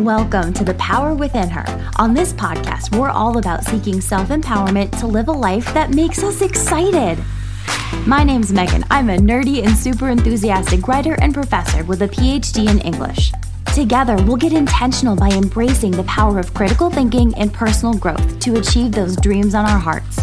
Welcome to The Power Within Her. On this podcast, we're all about seeking self-empowerment to live a life that makes us excited. My name's Megan. I'm a nerdy and super enthusiastic writer and professor with a PhD in English. Together, we'll get intentional by embracing the power of critical thinking and personal growth to achieve those dreams on our hearts.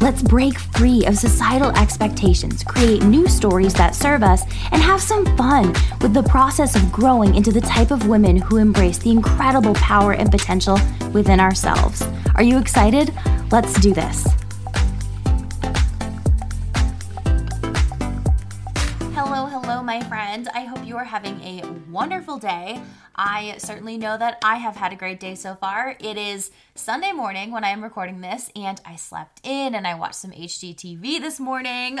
Let's break free of societal expectations, create new stories that serve us, and have some fun with the process of growing into the type of women who embrace the incredible power and potential within ourselves. Are you excited? Let's do this. Hello, my friend. I hope you are having a wonderful day. I certainly know that I have had a great day so far. It is Sunday morning when I am recording this, and I slept in and I watched some HGTV this morning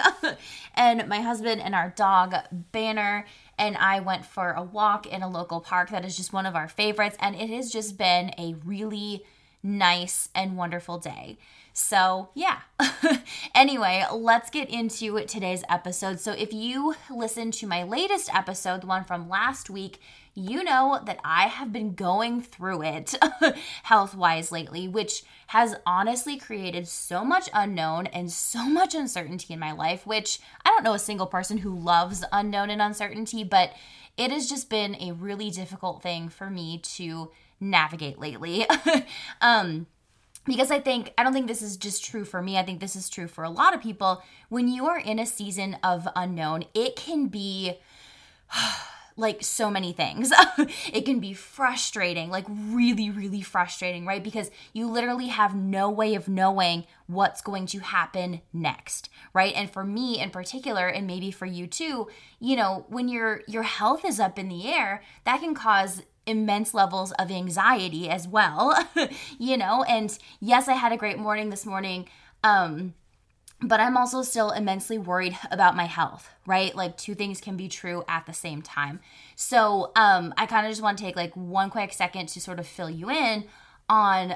and my husband and our dog Banner and I went for a walk in a local park that is just one of our favorites, and it has just been a really nice and wonderful day. So yeah, anyway, let's get into today's episode. So if you listened to my latest episode, the one from last week, you know that I have been going through it health-wise lately, which has honestly created so much unknown and so much uncertainty in my life, which I don't know a single person who loves unknown and uncertainty, but it has just been a really difficult thing for me to navigate lately. Because I don't think this is just true for me. I think this is true for a lot of people. When you are in a season of unknown, it can be like so many things. It can be frustrating, like really, really frustrating, right? Because you literally have no way of knowing what's going to happen next, right? And for me in particular, and maybe for you too, you know, when your health is up in the air, that can cause immense levels of anxiety as well, you know. And yes, I had a great morning this morning, but I'm also still immensely worried about my health, right? Like two things can be true at the same time. So I kind of just want to take like one quick second to sort of fill you in on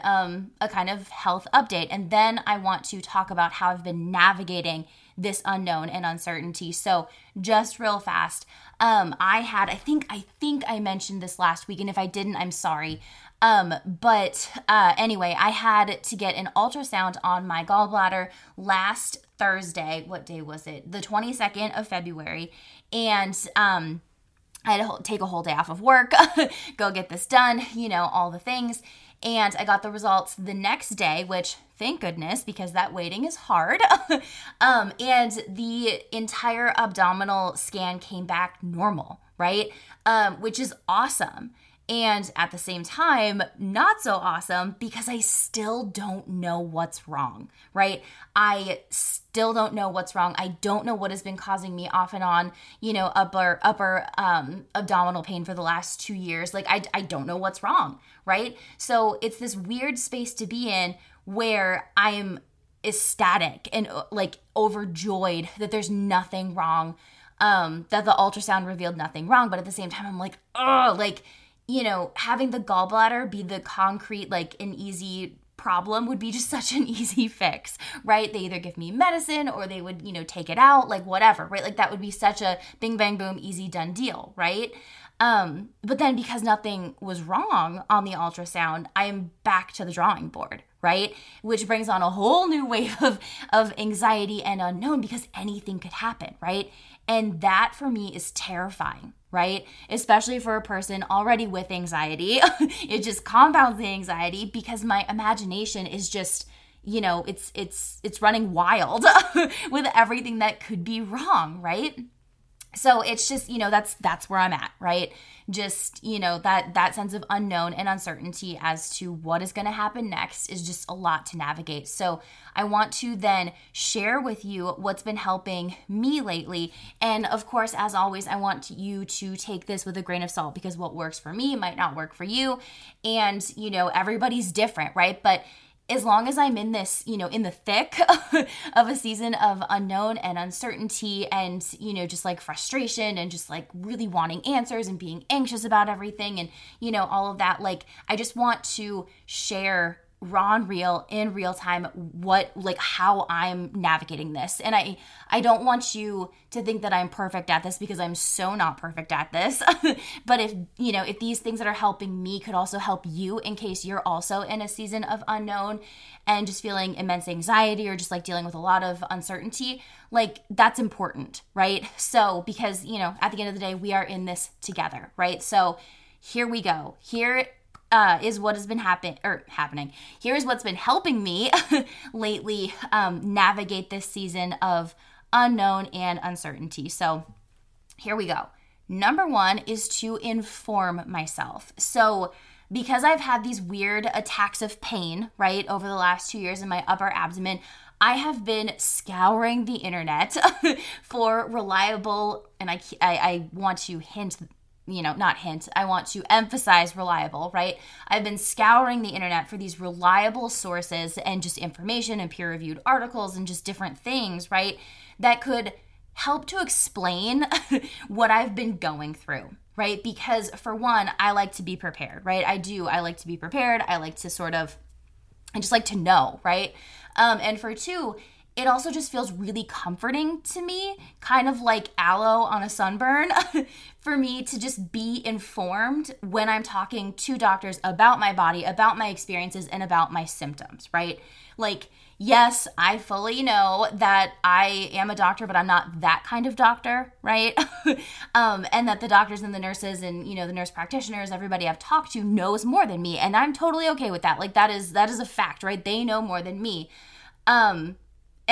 a kind of health update, and then I want to talk about how I've been navigating this unknown and uncertainty. So just real fast, I think I mentioned this last week, and if I didn't, I'm sorry. Anyway, I had to get an ultrasound on my gallbladder last Thursday. What day was it? The 22nd of February. And I had to take a whole day off of work, go get this done, you know, all the things. And I got the results the next day, which thank goodness, because that waiting is hard. And the entire abdominal scan came back normal, right? Which is awesome. And at the same time, not so awesome, because I still don't know what's wrong, right? I still don't know what's wrong. I don't know what has been causing me off and on, you know, upper abdominal pain for the last 2 years. Like I don't know what's wrong, right? So it's this weird space to be in where I'm ecstatic and like overjoyed that there's nothing wrong, that the ultrasound revealed nothing wrong. But at the same time, I'm like, oh, like, you know, having the gallbladder be the concrete, like an easy problem would be just such an easy fix, right? They either give me medicine or they would, you know, take it out, like whatever, right? Like that would be such a bing, bang, boom, easy done deal, right? But then because nothing was wrong on the ultrasound, I am back to the drawing board, right? Which brings on a whole new wave of anxiety and unknown, because anything could happen, right? And that for me is terrifying, right? Especially for a person already with anxiety. It just compounds the anxiety, because my imagination is just, you know, it's running wild with everything that could be wrong, right? So it's just, you know, that's where I'm at, right? Just, you know, that sense of unknown and uncertainty as to what is going to happen next is just a lot to navigate. So I want to then share with you what's been helping me lately. And of course, as always, I want you to take this with a grain of salt, because what works for me might not work for you. And, you know, everybody's different, right? But as long as I'm in this, you know, in the thick of a season of unknown and uncertainty and, you know, just like frustration and just like really wanting answers and being anxious about everything and, you know, all of that, like I just want to share raw and real in real time how I'm navigating this. And I don't want you to think that I'm perfect at this, because I'm so not perfect at this. But if these things that are helping me could also help you in case you're also in a season of unknown and just feeling immense anxiety or just dealing with a lot of uncertainty, that's important, right? So because, at the end of the day, we are in this together, right? So here we go. Here is what's been helping me lately navigate this season of unknown and uncertainty. So here we go. Number one is to inform myself. So because I've had these weird attacks of pain, right, over the last 2 years in my upper abdomen, I have been scouring the internet for reliable, and I want to hint, I want to emphasize reliable, right? I've been scouring the internet for these reliable sources and just information and peer-reviewed articles and just different things, right, that could help to explain what I've been going through, right? Because for one, I like to be prepared, right? I do. I like to be prepared. I like to I just like to know, right? And for two, it also just feels really comforting to me, kind of like aloe on a sunburn, for me to just be informed when I'm talking to doctors about my body, about my experiences, and about my symptoms, right? Yes, I fully know that I am a doctor, but I'm not that kind of doctor, right? And that the doctors and the nurses and, the nurse practitioners, everybody I've talked to knows more than me. And I'm totally okay with that. That is a fact, right? They know more than me. And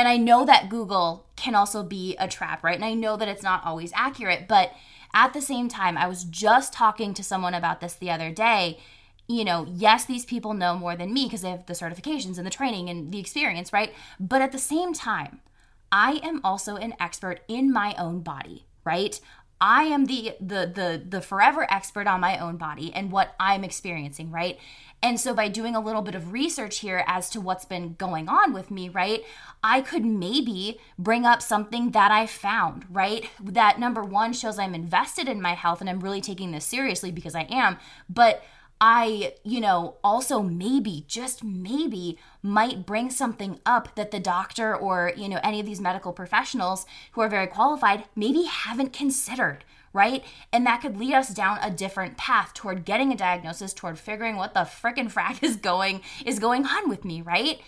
I know that Google can also be a trap, right? And I know that it's not always accurate, but at the same time, I was just talking to someone about this the other day. Yes, these people know more than me because they have the certifications and the training and the experience, right? But at the same time, I am also an expert in my own body, right? I am the forever expert on my own body and what I'm experiencing, right? And so by doing a little bit of research here as to what's been going on with me, right, I could maybe bring up something that I found, right, that number one shows I'm invested in my health and I'm really taking this seriously because I am, but I, also maybe, just maybe, might bring something up that the doctor or, any of these medical professionals who are very qualified maybe haven't considered, right? And that could lead us down a different path toward getting a diagnosis, toward figuring what the frickin' frack is going on with me, right?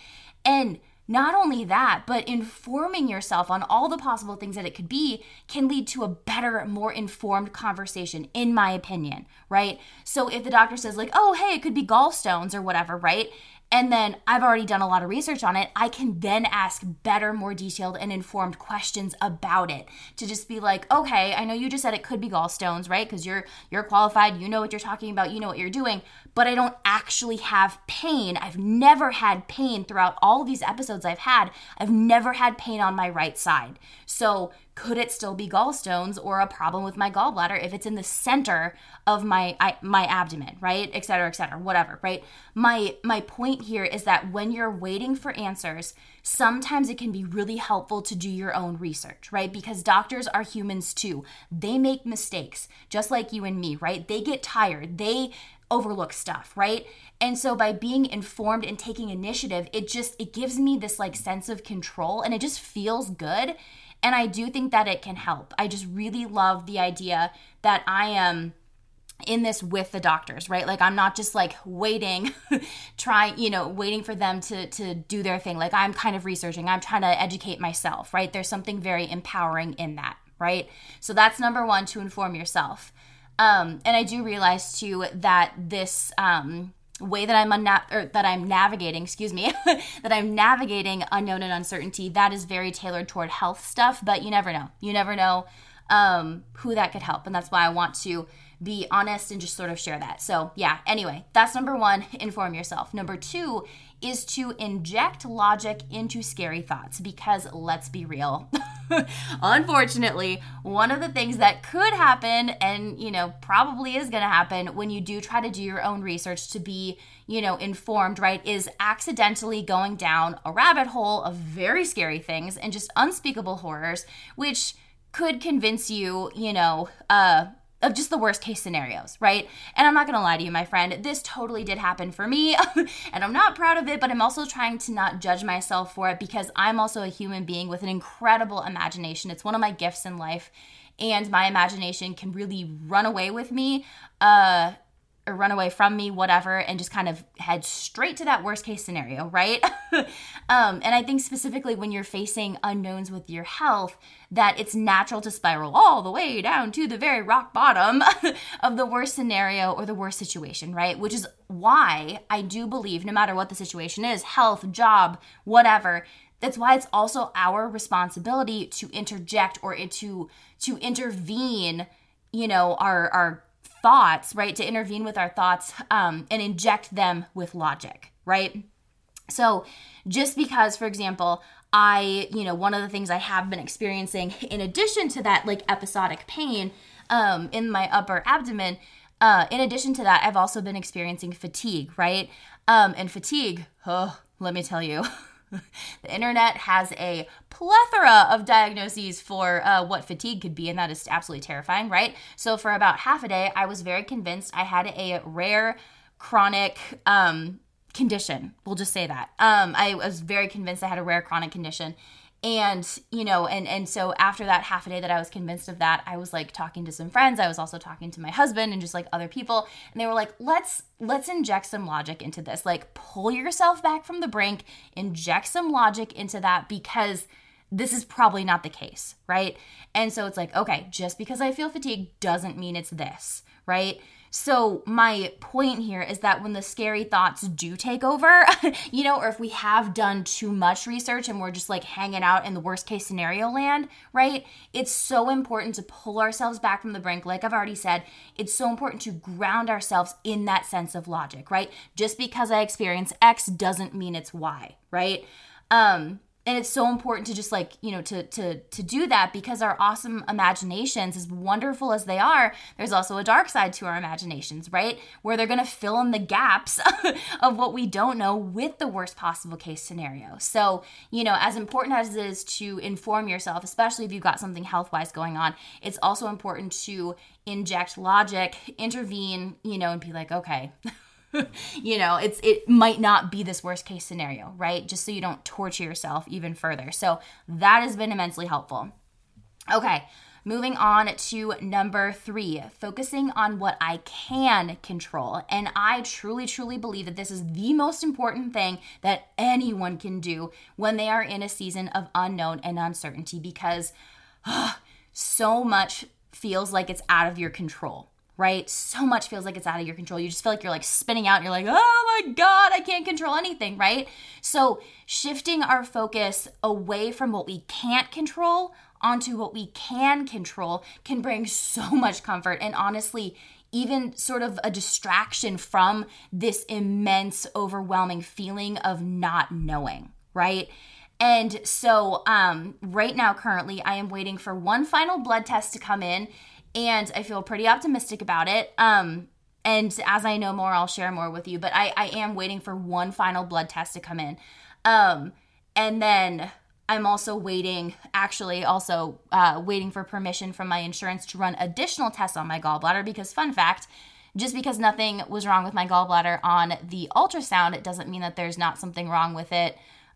And not only that, but informing yourself on all the possible things that it could be can lead to a better, more informed conversation, in my opinion, right? So if the doctor says oh, hey, it could be gallstones or whatever, right? And then I've already done a lot of research on it, I can then ask better, more detailed and informed questions about it to just be okay, I know you just said it could be gallstones, right? Because you're qualified, you know what you're talking about, you know what you're doing, but I don't actually have pain. I've never had pain throughout all these episodes I've had. I've never had pain on my right side. So could it still be gallstones or a problem with my gallbladder if it's in the center of my abdomen, right? Et cetera, whatever, right? My point here is that when you're waiting for answers, sometimes it can be really helpful to do your own research, right? Because doctors are humans too. They make mistakes, just like you and me, right? They get tired. They overlook stuff, right? And so by being informed and taking initiative, it gives me this sense of control and it just feels good. And I do think that it can help. I just really love the idea that I am in this with the doctors, right? I'm not just waiting, waiting for them to do their thing. I'm kind of researching. I'm trying to educate myself, right? There's something very empowering in that, right? So that's number one, to inform yourself. And I do realize too that this way that I'm navigating unknown and uncertainty, that is very tailored toward health stuff, but you never know. You never know who that could help. And that's why I want to be honest and just sort of share that. So yeah, anyway, that's number one, inform yourself. Number two is to inject logic into scary thoughts, because let's be real. Unfortunately, one of the things that could happen and, probably is going to happen when you do try to do your own research to be, informed, right, is accidentally going down a rabbit hole of very scary things and just unspeakable horrors, which could convince you, of just the worst case scenarios, right? And I'm not gonna lie to you, my friend, this totally did happen for me and I'm not proud of it, but I'm also trying to not judge myself for it because I'm also a human being with an incredible imagination. It's one of my gifts in life, and my imagination can really run away with me or run away from me, whatever, and just kind of head straight to that worst case scenario, right? And I think specifically when you're facing unknowns with your health, that it's natural to spiral all the way down to the very rock bottom of the worst scenario or the worst situation, right? Which is why I do believe, no matter what the situation is, health, job, whatever, that's why it's also our responsibility to interject or to intervene, you know, our thoughts, right? To intervene with our thoughts and inject them with logic, right? So just because, for example, one of the things I have been experiencing in addition to that, like, episodic pain in my upper abdomen, in addition to that, I've also been experiencing fatigue, right? And fatigue, let me tell you, the internet has a plethora of diagnoses for what fatigue could be, and that is absolutely terrifying, right? So for about half a day, I was very convinced I had a rare chronic condition. We'll just say that. I was very convinced I had a rare chronic condition. And, you know, and so after that half a day that I was convinced of that, I was like talking to some friends. I was also talking to my husband and just like other people. And they were like, let's inject some logic into this. Like, pull yourself back from the brink, inject some logic into that, because this is probably not the case, right? And so it's like, okay, just because I feel fatigued doesn't mean it's this, right? So my point here is that when the scary thoughts do take over, you know, or if we have done too much research and we're just like hanging out in the worst case scenario land, right? It's so important to pull ourselves back from the brink. Like I've already said, it's so important to ground ourselves in that sense of logic, right? Just because I experience X doesn't mean it's Y, right? And it's so important to just like, you know, to do that, because our awesome imaginations, as wonderful as they are, there's also a dark side to our imaginations, right? Where they're going to fill in the gaps of what we don't know with the worst possible case scenario. So, you know, as important as it is to inform yourself, especially if you've got something health-wise going on, it's also important to inject logic, intervene, you know, and be like, okay, you know, it might not be this worst case scenario, right? Just so you don't torture yourself even further. So that has been immensely helpful. Okay, moving on to number 3, focusing on what I can control. And I truly, truly believe that this is the most important thing that anyone can do when they are in a season of unknown and uncertainty, because so much feels like it's out of your control. Right? So much feels like it's out of your control. You just feel like you're like spinning out and you're like, oh my God, I can't control anything, right? So shifting our focus away from what we can't control onto what we can control can bring so much comfort and honestly, even sort of a distraction from this immense, overwhelming feeling of not knowing, right? And so right now, currently, I am waiting for one final blood test to come in. And I feel pretty optimistic about it. And as I know more, I'll share more with you. But I am waiting for one final blood test to come in. And then I'm also waiting for permission from my insurance to run additional tests on my gallbladder. Because fun fact, just because nothing was wrong with my gallbladder on the ultrasound, it doesn't mean that there's not something wrong with it.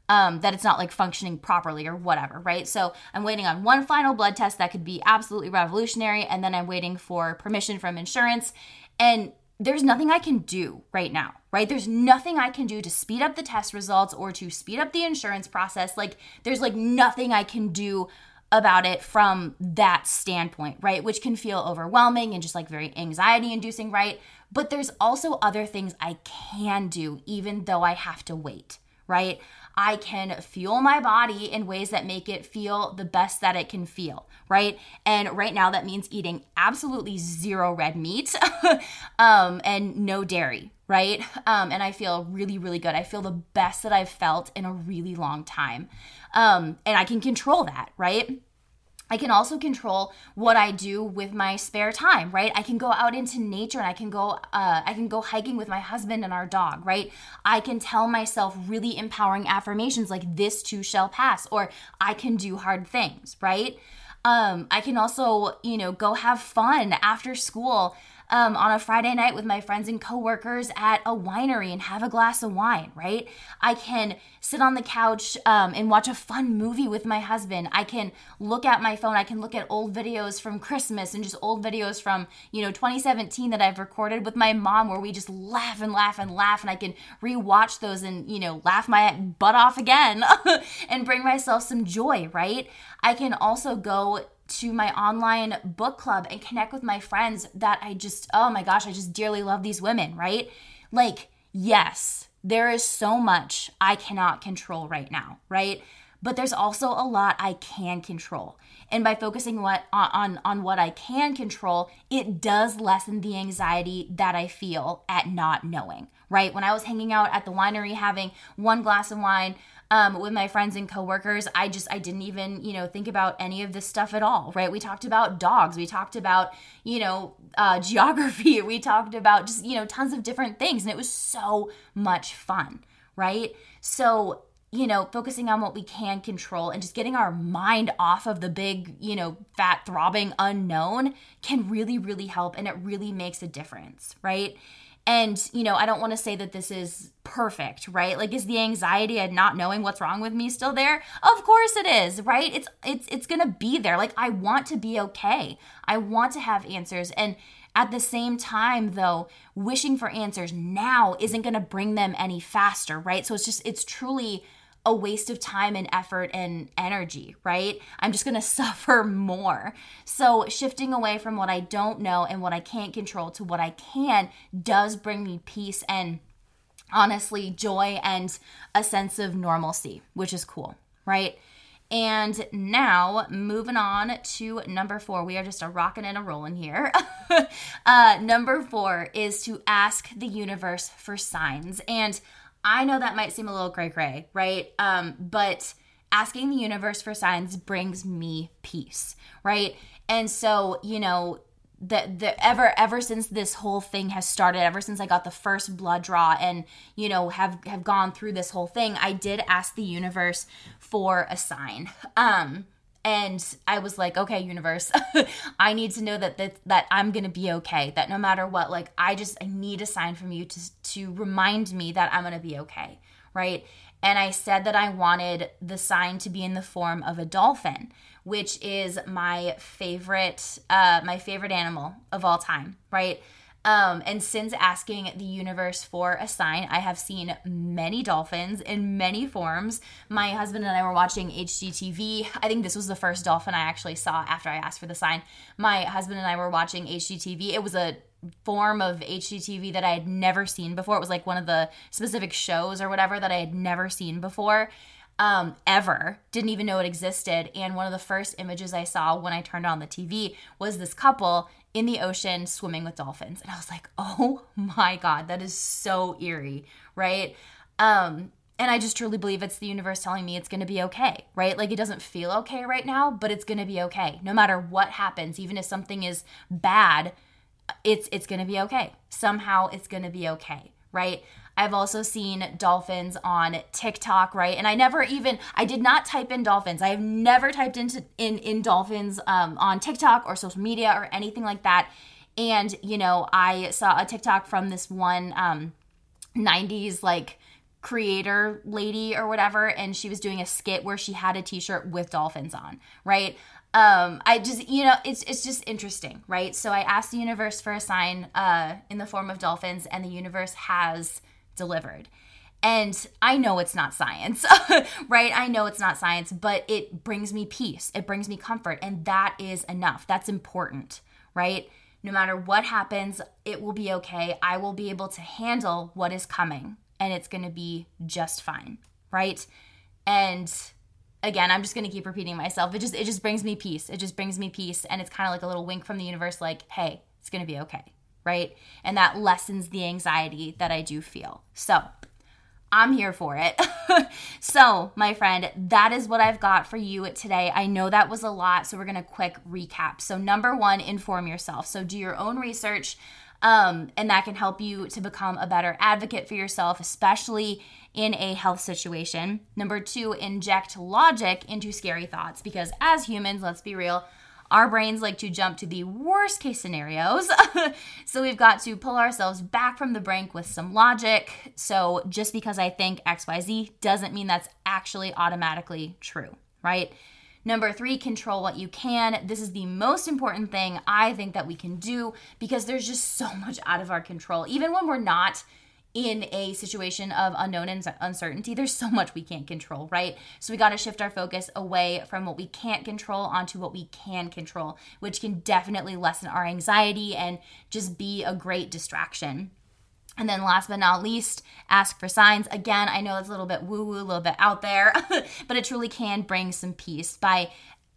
That it's not like functioning properly or whatever, right? So I'm waiting on one final blood test that could be absolutely revolutionary, and then I'm waiting for permission from insurance. And there's nothing I can do right now, right? There's nothing I can do to speed up the test results or to speed up the insurance process. Like there's like nothing I can do about it from that standpoint, right? Which can feel overwhelming and just like very anxiety inducing, right? But there's also other things I can do even though I have to wait, right? I can fuel my body in ways that make it feel the best that it can feel, right? And right now that means eating absolutely zero red meat and no dairy, right? And I feel really, really good. I feel the best that I've felt in a really long time. And I can control that, right? I can also control what I do with my spare time, right? I can go out into nature and I can go hiking with my husband and our dog, right? I can tell myself really empowering affirmations like this too shall pass, or I can do hard things, right? I can also, you know, go have fun after school on a Friday night with my friends and coworkers at a winery and have a glass of wine, right? I can sit on the couch and watch a fun movie with my husband. I can look at my phone. I can look at old videos from Christmas and just old videos from, you know, 2017 that I've recorded with my mom where we just laugh and laugh and laugh, and I can rewatch those and, you know, laugh my butt off again and bring myself some joy, right? I can also go to my online book club and connect with my friends that I just, oh my gosh, I just dearly love these women, right? Like, yes, there is so much I cannot control right now, right? But there's also a lot I can control. And by focusing on what I can control, it does lessen the anxiety that I feel at not knowing, right? When I was hanging out at the winery having one glass of wine with my friends and coworkers, I didn't even, you know, think about any of this stuff at all, right? We talked about dogs. We talked about, you know, geography. We talked about just, you know, tons of different things. And it was so much fun, right? So, you know, focusing on what we can control and just getting our mind off of the big, you know, fat throbbing unknown can really, really help. And it really makes a difference, right? And, you know, I don't want to say that this is perfect, right? Like, is the anxiety and not knowing what's wrong with me still there? Of course it is, right? It's going to be there. Like, I want to be okay. I want to have answers. And at the same time, though, wishing for answers now isn't going to bring them any faster, right? So it's truly a waste of time and effort and energy, right? I'm just going to suffer more. So shifting away from what I don't know and what I can't control to what I can does bring me peace and, honestly, joy and a sense of normalcy, which is cool, right? And now moving on to number 4, we are just a rocking and a rolling here. Number 4 is to ask the universe for signs. And I know that might seem a little gray, right? But asking the universe for signs brings me peace, right? And so, you know, the ever since this whole thing has started, ever since I got the first blood draw and, you know, have gone through this whole thing, I did ask the universe for a sign. And I was like, okay, universe, I need to know that I'm going to be okay, that no matter what, like, I need a sign from you to remind me that I'm going to be okay, right? And I said that I wanted the sign to be in the form of a dolphin, which is my favorite animal of all time, right? And since asking the universe for a sign, I have seen many dolphins in many forms. My husband and I were watching HGTV. I think this was the first dolphin I actually saw after I asked for the sign. My husband and I were watching HGTV. It was a form of HGTV that I had never seen before. It was like one of the specific shows or whatever that I had never seen before. Ever. Didn't even know it existed. And one of the first images I saw when I turned on the TV was this couple in the ocean swimming with dolphins. And I was like, oh my God, that is so eerie, right? And I just truly believe it's the universe telling me it's going to be okay, right? Like, it doesn't feel okay right now, but it's going to be okay. No matter what happens, even if something is bad, it's going to be okay. Somehow it's going to be okay, right? I've also seen dolphins on TikTok, right? And I did not type in dolphins. I have never typed in dolphins on TikTok or social media or anything like that. And, you know, I saw a TikTok from this one 90s, like, creator lady or whatever, and she was doing a skit where she had a t-shirt with dolphins on, right? I just, you know, it's just interesting, right? So I asked the universe for a sign in the form of dolphins, and the universe has delivered. And I know it's not science, right? I know it's not science, but it brings me peace. It brings me comfort. And that is enough. That's important, right? No matter what happens, it will be okay. I will be able to handle what is coming, and it's going to be just fine, right? And again, I'm just going to keep repeating myself. It just brings me peace. It just brings me peace. And it's kind of like a little wink from the universe, like, hey, it's going to be okay, right? And that lessens the anxiety that I do feel. So I'm here for it. So, my friend, that is what I've got for you today. I know that was a lot, so we're going to quick recap. So, number 1, inform yourself. So do your own research. And that can help you to become a better advocate for yourself, especially in a health situation. Number two, inject logic into scary thoughts, because as humans, let's be real, our brains like to jump to the worst case scenarios. So we've got to pull ourselves back from the brink with some logic. So just because I think XYZ doesn't mean that's actually automatically true, right? Number three, control what you can. This is the most important thing I think that we can do, because there's just so much out of our control. Even when we're not in a situation of unknown and uncertainty, there's so much we can't control, right? So we got to shift our focus away from what we can't control onto what we can control, which can definitely lessen our anxiety and just be a great distraction. And then last but not least, ask for signs. Again, I know it's a little bit woo-woo, a little bit out there, but it truly can bring some peace by,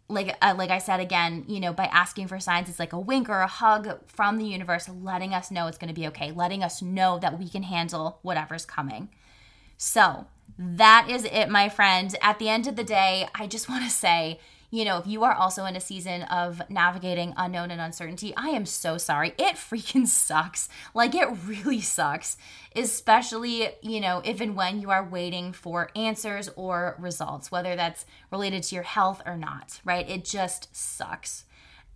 like I said again, you know, by asking for signs. It's like a wink or a hug from the universe, letting us know it's going to be okay, letting us know that we can handle whatever's coming. So that is it, my friend. At the end of the day, I just want to say, you know, if you are also in a season of navigating unknown and uncertainty, I am so sorry. It freaking sucks. Like, it really sucks, especially, you know, if and when you are waiting for answers or results, whether that's related to your health or not, right? It just sucks.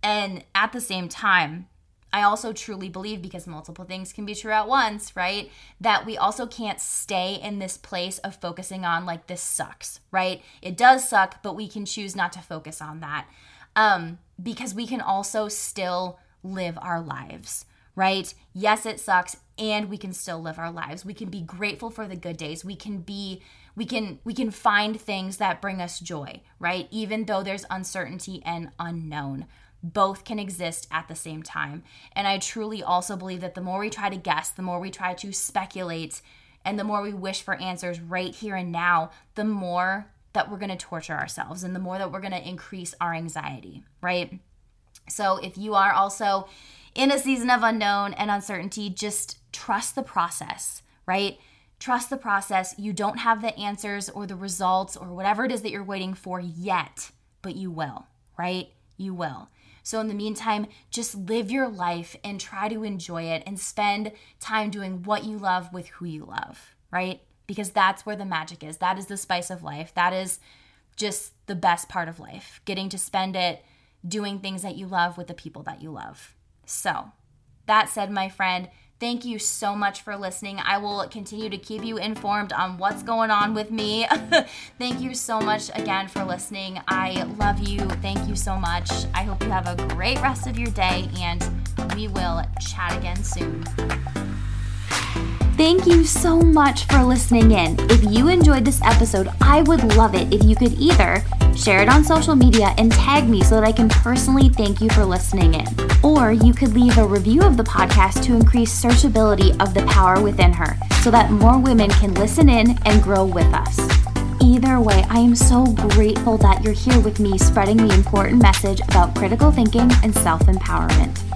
And at the same time, I also truly believe, because multiple things can be true at once, right, that we also can't stay in this place of focusing on, like, this sucks, right? It does suck, but we can choose not to focus on that, because we can also still live our lives, right? Yes, it sucks, and we can still live our lives. We can be grateful for the good days. We can find things that bring us joy, right? Even though there's uncertainty and unknown. Both can exist at the same time. And I truly also believe that the more we try to guess, the more we try to speculate, and the more we wish for answers right here and now, the more that we're going to torture ourselves and the more that we're going to increase our anxiety, right? So if you are also in a season of unknown and uncertainty, just trust the process, right? Trust the process. You don't have the answers or the results or whatever it is that you're waiting for yet, but you will, right? You will. So in the meantime, just live your life and try to enjoy it and spend time doing what you love with who you love, right? Because that's where the magic is. That is the spice of life. That is just the best part of life, getting to spend it doing things that you love with the people that you love. So that said, my friend, thank you so much for listening. I will continue to keep you informed on what's going on with me. Thank you so much again for listening. I love you. Thank you so much. I hope you have a great rest of your day, and we will chat again soon. Thank you so much for listening in. If you enjoyed this episode, I would love it if you could either share it on social media and tag me so that I can personally thank you for listening in. Or you could leave a review of the podcast to increase searchability of The Power Within Her so that more women can listen in and grow with us. Either way, I am so grateful that you're here with me, spreading the important message about critical thinking and self-empowerment.